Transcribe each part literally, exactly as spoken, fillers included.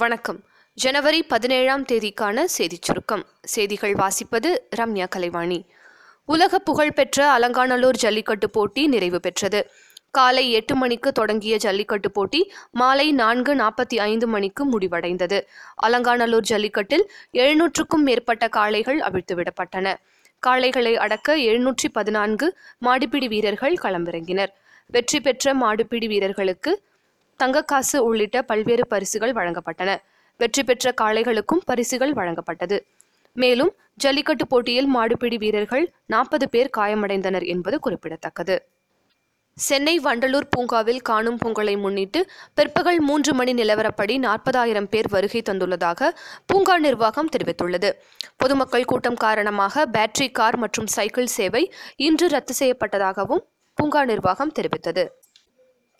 வணக்கம். ஜனவரி பதினேழாம் தேதிக்கான செய்திச் சுருக்கம். செய்திகள் வாசிப்பது ரம்யா கலைவாணி. உலக புகழ்பெற்ற அலங்காநலூர் ஜல்லிக்கட்டு போட்டி நிறைவு பெற்றது. காலை எட்டு மணிக்கு தொடங்கிய ஜல்லிக்கட்டு போட்டி மாலை நான்கு நாற்பத்தி ஐந்து மணிக்கு முடிவடைந்தது. அலங்காநல்லூர் ஜல்லிக்கட்டில் எழுநூற்றுக்கும் மேற்பட்ட காளைகள் அவிழ்த்துவிடப்பட்டன. காளைகளை அடக்க எழுநூற்றி பதினான்கு மாடுபிடி வீரர்கள் களமிறங்கினர். வெற்றி பெற்ற மாடுபிடி வீரர்களுக்கு தங்கக்காசு உள்ளிட்ட பல்வேறு பரிசுகள் வழங்கப்பட்டன. வெற்றி பெற்ற காளைகளுக்கும் பரிசுகள் வழங்கப்பட்டது. மேலும் ஜல்லிக்கட்டு போட்டியில் மாடுபிடி வீரர்கள் நாற்பது பேர் காயமடைந்தனர் என்பது குறிப்பிடத்தக்கது. சென்னை வண்டலூர் பூங்காவில் காணும் பொங்கலை முன்னிட்டு பிற்பகல் மூன்று மணி நிலவரப்படி நாற்பதாயிரம் பேர் வருகை தந்துள்ளதாக பூங்கா நிர்வாகம் தெரிவித்துள்ளது. பொதுமக்கள் கூட்டம் காரணமாக பேட்டரி கார் மற்றும் சைக்கிள் சேவை இன்று ரத்து செய்யப்பட்டதாகவும் பூங்கா நிர்வாகம் தெரிவித்தது.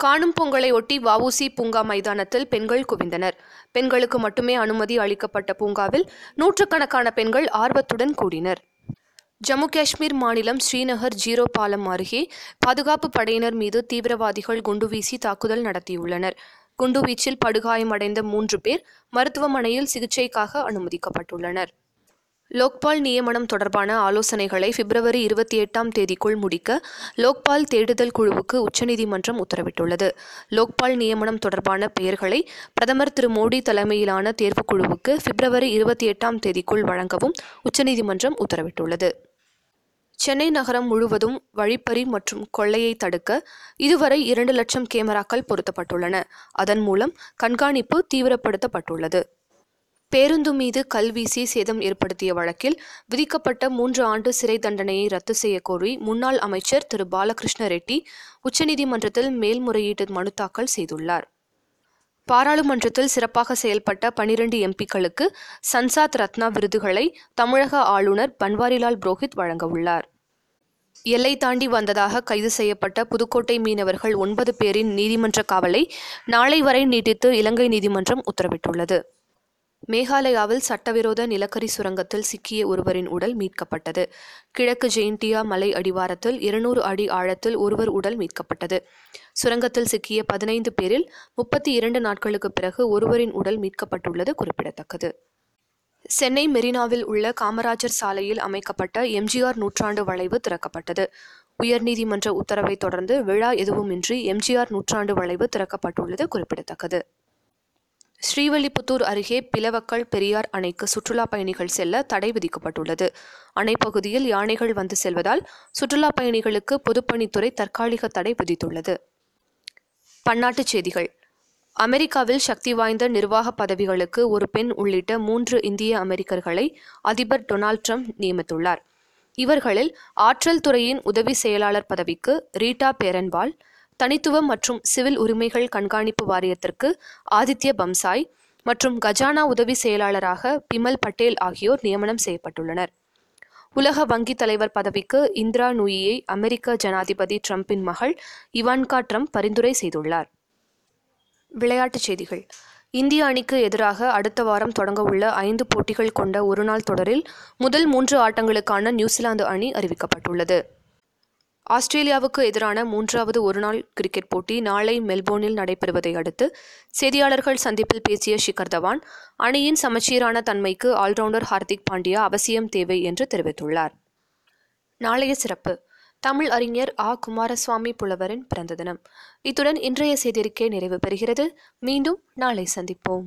காணும் பொங்கலை ஒட்டி வாவுசி பூங்கா மைதானத்தில் பெண்கள் குவிந்தனர். பெண்களுக்கு மட்டுமே அனுமதி அளிக்கப்பட்ட பூங்காவில் நூற்றுக்கணக்கான பெண்கள் ஆர்வத்துடன் கூடினர். ஜம்மு காஷ்மீர் மாநிலம் ஸ்ரீநகர் ஜீரோ பாலம் அருகே பாதுகாப்பு படையினர் மீது தீவிரவாதிகள் குண்டுவீசி தாக்குதல் நடத்தியுள்ளனர். குண்டுவீச்சில் படுகாயமடைந்த மூன்று பேர் மருத்துவமனையில் சிகிச்சைக்காக அனுமதிக்கப்பட்டுள்ளனர். லோக்பால் நியமனம் தொடர்பான ஆலோசனைகளை பிப்ரவரி இருபத்தி எட்டாம் தேதிக்குள் முடிக்க லோக்பால் தேடுதல் குழுவுக்கு உச்சநீதிமன்றம் உத்தரவிட்டுள்ளது. லோக்பால் நியமனம் தொடர்பான பெயர்களை பிரதமர் திரு மோடி தலைமையிலான தேர்வுக்குழுவுக்கு பிப்ரவரி இருபத்தி எட்டாம் தேதிக்குள் வழங்கவும் உச்சநீதிமன்றம் உத்தரவிட்டுள்ளது. சென்னை நகரம் முழுவதும் வழிப்பறி மற்றும் கொள்ளையை தடுக்க இதுவரை இரண்டு லட்சம் கேமராக்கள் பொருத்தப்பட்டுள்ளன. அதன் மூலம் கண்காணிப்பு தீவிரப்படுத்தப்பட்டுள்ளது. பேருந்து மீது கல்வீசி சேதம் ஏற்படுத்திய வழக்கில் விதிக்கப்பட்ட மூன்று ஆண்டு சிறை தண்டனையை ரத்து செய்ய கோரி முன்னாள் அமைச்சர் திரு பாலகிருஷ்ண ரெட்டி உச்சநீதிமன்றத்தில் மேல்முறையீட்டு மனு தாக்கல் செய்துள்ளார். பாராளுமன்றத்தில் சிறப்பாக செயல்பட்ட பனிரெண்டு எம்பிக்களுக்கு சன்சாத் ரத்னா விருதுகளை தமிழக ஆளுநர் பன்வாரிலால் புரோஹித் வழங்கவுள்ளார். எல்லை தாண்டி வந்ததாக கைது செய்யப்பட்ட புதுக்கோட்டை மீனவர்கள் ஒன்பது பேரின் நீதிமன்ற காவலை நாளை வரை நீட்டித்து இலங்கை நீதிமன்றம் உத்தரவிட்டுள்ளது. மேகாலயாவில் சட்டவிரோத நிலக்கரி சுரங்கத்தில் சிக்கிய ஒருவரின் உடல் மீட்கப்பட்டது. கிழக்கு ஜெயின்டியா மலை அடிவாரத்தில் இருநூறு அடி ஆழத்தில் ஒருவர் உடல் மீட்கப்பட்டது. சுரங்கத்தில் சிக்கிய பதினைந்து பேரில் முப்பத்தி இரண்டு நாட்களுக்கு பிறகு ஒருவரின் உடல் மீட்கப்பட்டுள்ளது குறிப்பிடத்தக்கது. சென்னை மெரினாவில் உள்ள காமராஜர் சாலையில் அமைக்கப்பட்ட எம்ஜிஆர் நூற்றாண்டு வளைவு திறக்கப்பட்டது. உயர்நீதிமன்ற உத்தரவை தொடர்ந்து விழா எதுவுமின்றி எம்ஜிஆர் நூற்றாண்டு வளைவு திறக்கப்பட்டுள்ளது குறிப்பிடத்தக்கது. ஸ்ரீவலிபுத்தூர் அருகே பிலவக்கல் பெரியார் அணைக்கு சுற்றுலா பயணிகள் செல்ல தடை விதிக்கப்பட்டுள்ளது. அணைப்பகுதியில் யானைகள் வந்து செல்வதால் சுற்றுலா பயணிகளுக்கு பொதுப்பணித்துறை தற்காலிக தடை விதித்துள்ளது. பன்னாட்டுச் செய்திகள். அமெரிக்காவில் சக்தி வாய்ந்த நிர்வாக பதவிகளுக்கு ஒரு பெண் உள்ளிட்ட மூன்று இந்திய அமெரிக்கர்களை அதிபர் டொனால்டு டிரம்ப் நியமித்துள்ளார். இவர்களில் ஆற்றல் துறையின் உதவி செயலாளர் பதவிக்கு ரீட்டா பேரன்வால், தனித்துவ மற்றும் சிவில் உரிமைகள் கண்காணிப்பு வாரியத்திற்கு ஆதித்ய பம்சாய் மற்றும் கஜானா உதவி செயலாளராக பிமல் பட்டேல் ஆகியோர் நியமனம் செய்யப்பட்டுள்ளனர். உலக வங்கி தலைவர் பதவிக்கு இந்திரா நூயை அமெரிக்க ஜனாதிபதி டிரம்பின் மகள் இவான்கா டிரம்ப் பரிந்துரை செய்துள்ளார். விளையாட்டுச் செய்திகள். இந்திய அணிக்கு எதிராக அடுத்த வாரம் தொடங்கவுள்ள ஐந்து போட்டிகள் கொண்ட ஒருநாள் தொடரில் முதல் மூன்று ஆட்டங்களுக்கான நியூசிலாந்து அணி அறிவிக்கப்பட்டுள்ளது. ஆஸ்திரேலியாவுக்கு எதிரான மூன்றாவது ஒருநாள் கிரிக்கெட் போட்டி நாளை மெல்போர்னில் நடைபெறுவதை அடுத்து செய்தியாளர்கள் சந்திப்பில் பேசிய ஷிகர் தவான் அணியின் சமச்சீரான தன்மைக்கு ஆல்ரவுண்டர் ஹார்திக் பாண்டியா அவசியம் தேவை என்று தெரிவித்துள்ளார். நாளைய சிறப்பு. தமிழ் அறிஞர் ஆ குமாரசாமி புலவரின் பிறந்த தினம். இத்துடன் இன்றைய செய்தியறிக்கை நிறைவு பெறுகிறது. மீண்டும் நாளை சந்திப்போம்.